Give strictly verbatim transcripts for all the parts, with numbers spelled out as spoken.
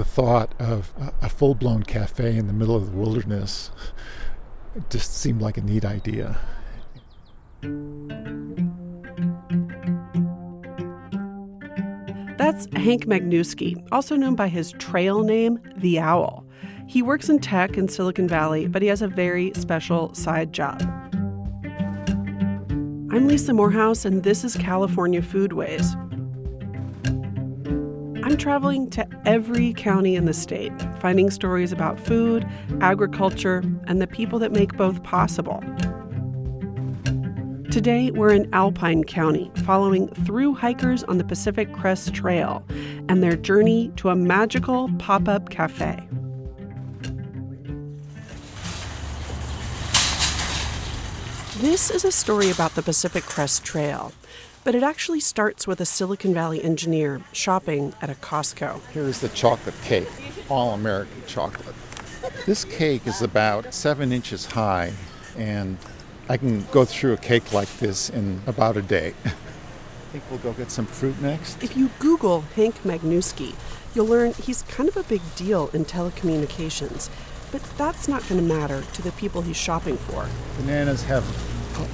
the thought of a full-blown cafe in the middle of the wilderness just seemed like a neat idea. That's Hank Magnuski, also known by his trail name, The Owl. He works in tech in Silicon Valley, but he has a very special side job. I'm Lisa Morehouse, and this is California Foodways. I'm traveling to every county in the state, finding stories about food, agriculture, and the people that make both possible. Today, we're in Alpine County, following through hikers on the Pacific Crest Trail and their journey to a magical pop-up cafe. This is a story about the Pacific Crest Trail, but it actually starts with a Silicon Valley engineer shopping at a Costco. Here's the chocolate cake, all-American chocolate. This cake is about seven inches high, and I can go through a cake like this in about a day. I think we'll go get some fruit next. If you Google Hank Magnuski, you'll learn he's kind of a big deal in telecommunications, but that's not going to matter to the people he's shopping for. Bananas have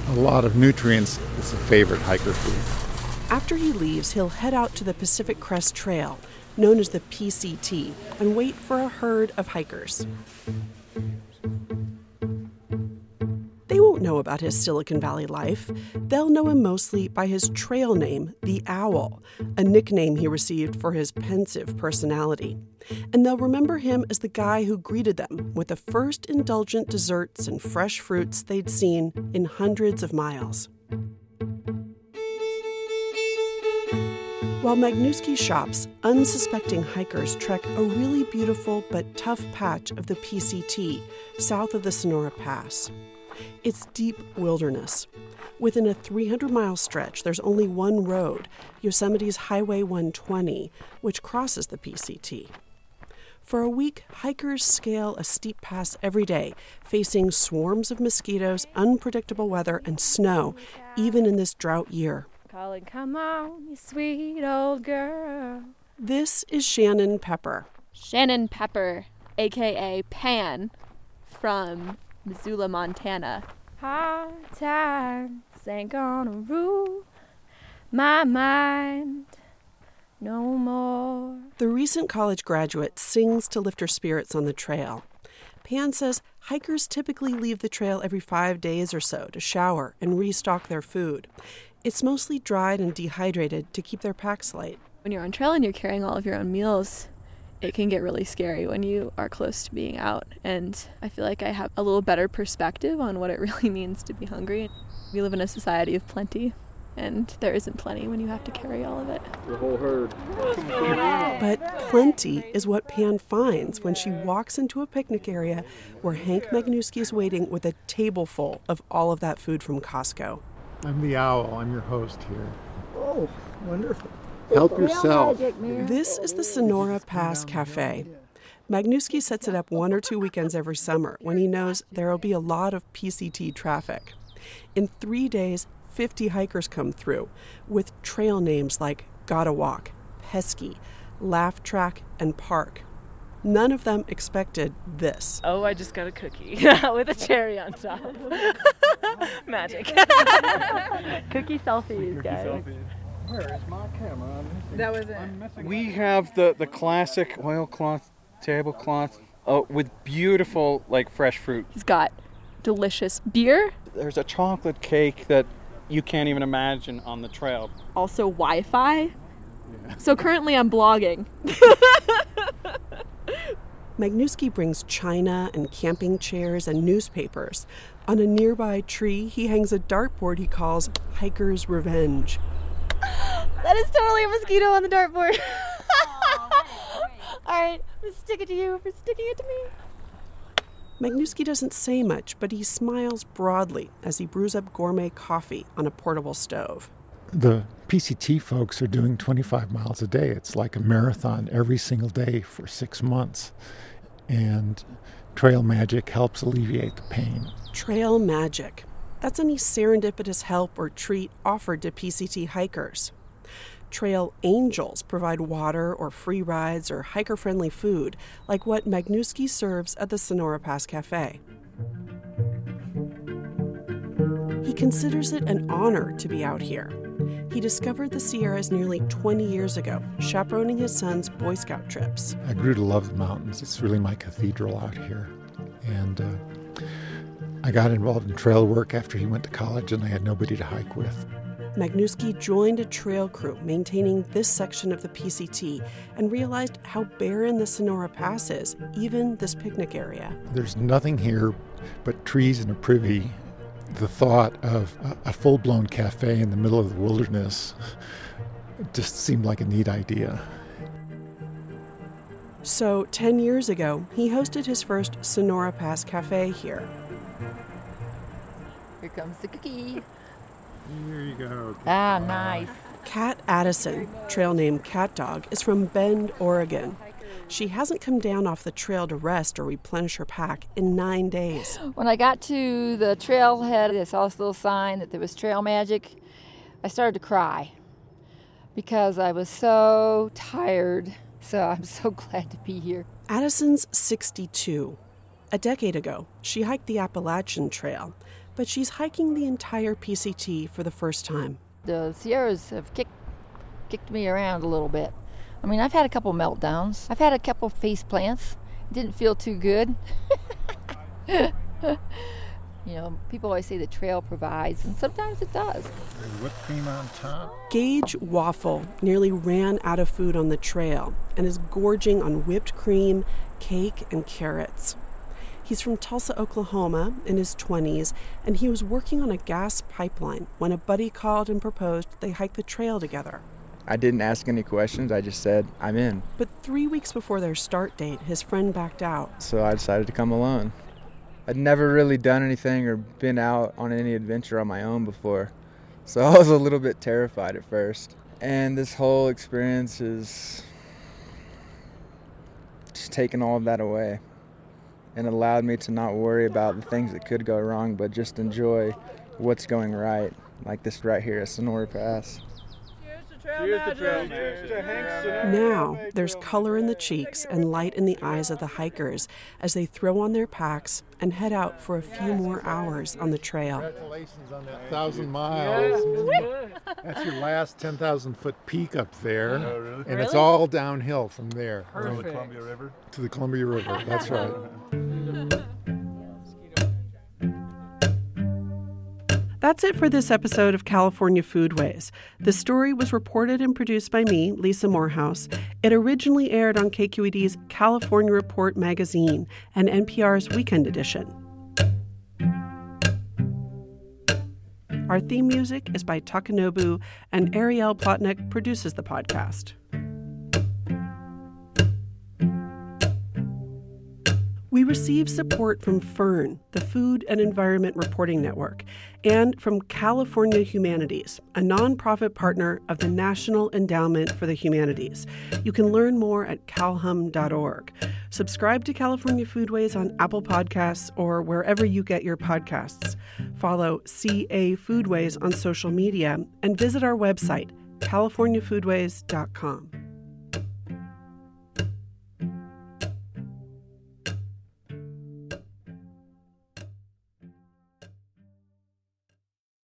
a lot of nutrients. It's a favorite hiker food. After he leaves, he'll head out to the Pacific Crest Trail, known as the P C T, and wait for a herd of hikers. They won't know about his Silicon Valley life. They'll know him mostly by his trail name, The Owl, a nickname he received for his pensive personality. And they'll remember him as the guy who greeted them with the first indulgent desserts and fresh fruits they'd seen in hundreds of miles. While Magnuski shops, unsuspecting hikers trek a really beautiful but tough patch of the P C T, south of the Sonora Pass. It's deep wilderness. Within a three hundred mile stretch, there's only one road, Yosemite's Highway one twenty, which crosses the P C T. For a week, hikers scale a steep pass every day, facing swarms of mosquitoes, unpredictable weather, and snow, even in this drought year. Calling, come on, you sweet old girl. This is Shannon Pepper. Shannon Pepper, a k a. Pan, from Missoula, Montana. Hard times ain't gonna rule my mind no more. The recent college graduate sings to lift her spirits on the trail. Pan says hikers typically leave the trail every five days or so to shower and restock their food. It's mostly dried and dehydrated to keep their packs light. When you're on trail and you're carrying all of your own meals, it can get really scary when you are close to being out, and I feel like I have a little better perspective on what it really means to be hungry. We live in a society of plenty, and there isn't plenty when you have to carry all of it. The whole herd. But plenty is what Pan finds when she walks into a picnic area where Hank Magnuski is waiting with a table full of all of that food from Costco. I'm the owl. I'm your host here. Oh, wonderful. Help yourself. This is the Sonora Pass Cafe. Magnuski sets it up one or two weekends every summer when he knows there will be a lot of P C T traffic. In three days, fifty hikers come through with trail names like Gotta Walk, Pesky, Laugh Track, and Park. None of them expected this. Oh, I just got a cookie with a cherry on top. Magic. Cookie selfies, guys. Selfies. Where is my camera? That was it. We have the, the classic oilcloth, tablecloth, uh, with beautiful, like, fresh fruit. He's got delicious beer. There's a chocolate cake that you can't even imagine on the trail. Also Wi-Fi. Yeah. So currently I'm blogging. Magnuski brings china and camping chairs and newspapers. On a nearby tree, he hangs a dartboard he calls Hiker's Revenge. That is totally a mosquito on the dartboard. All right, I'm going to stick it to you for sticking it to me. Magnuski doesn't say much, but he smiles broadly as he brews up gourmet coffee on a portable stove. The P C T folks are doing twenty-five miles a day. It's like a marathon every single day for six months. And trail magic helps alleviate the pain. Trail magic. That's any serendipitous help or treat offered to P C T hikers. Trail angels provide water or free rides or hiker-friendly food, like what Magnuski serves at the Sonora Pass Cafe. He considers it an honor to be out here. He discovered the Sierras nearly twenty years ago, chaperoning his son's Boy Scout trips. I grew to love the mountains. It's really my cathedral out here. And uh, I got involved in trail work after he went to college, and I had nobody to hike with. Magnuski joined a trail crew maintaining this section of the P C T and realized how barren the Sonora Pass is, even this picnic area. There's nothing here but trees and a privy. The thought of a full-blown cafe in the middle of the wilderness just seemed like a neat idea. So, ten years ago, he hosted his first Sonora Pass Cafe here. Here comes the cookie. Here you go. Ah, nice. Cat Addison, trail name CatDog, is from Bend, Oregon. She hasn't come down off the trail to rest or replenish her pack in nine days. When I got to the trailhead, I saw this little sign that there was trail magic. I started to cry because I was so tired. So I'm so glad to be here. Addison's sixty-two. A decade ago, she hiked the Appalachian Trail, but she's hiking the entire P C T for the first time. The Sierras have kicked, kicked me around a little bit. I mean, I've had a couple meltdowns. I've had a couple face plants. Didn't feel too good. You know, people always say the trail provides, and sometimes it does. Whipped cream on top. Gage Waffle nearly ran out of food on the trail and is gorging on whipped cream, cake, and carrots. He's from Tulsa, Oklahoma, in his twenties, and he was working on a gas pipeline when a buddy called and proposed they hike the trail together. I didn't ask any questions, I just said, I'm in. But three weeks before their start date, his friend backed out. So I decided to come alone. I'd never really done anything or been out on any adventure on my own before, so I was a little bit terrified at first. And this whole experience is just taking all of that away and allowed me to not worry about the things that could go wrong, but just enjoy what's going right, like this right here at Sonora Pass. Now, there's color in the cheeks and light in the eyes of the hikers as they throw on their packs and head out for a few more hours on the trail. Congratulations on that thousand miles. That's your last ten thousand foot peak up there. And it's all downhill from there. To the Columbia River? To the Columbia River, that's right. That's it for this episode of California Foodways. The story was reported and produced by me, Lisa Morehouse. It originally aired on K Q E D's California Report magazine and N P R's Weekend Edition. Our theme music is by Takanobu, and Ariel Plotnick produces the podcast. We receive support from FERN, the Food and Environment Reporting Network, and from California Humanities, a nonprofit partner of the National Endowment for the Humanities. You can learn more at calhum dot org. Subscribe to California Foodways on Apple Podcasts or wherever you get your podcasts. Follow C A Foodways on social media and visit our website, california foodways dot com.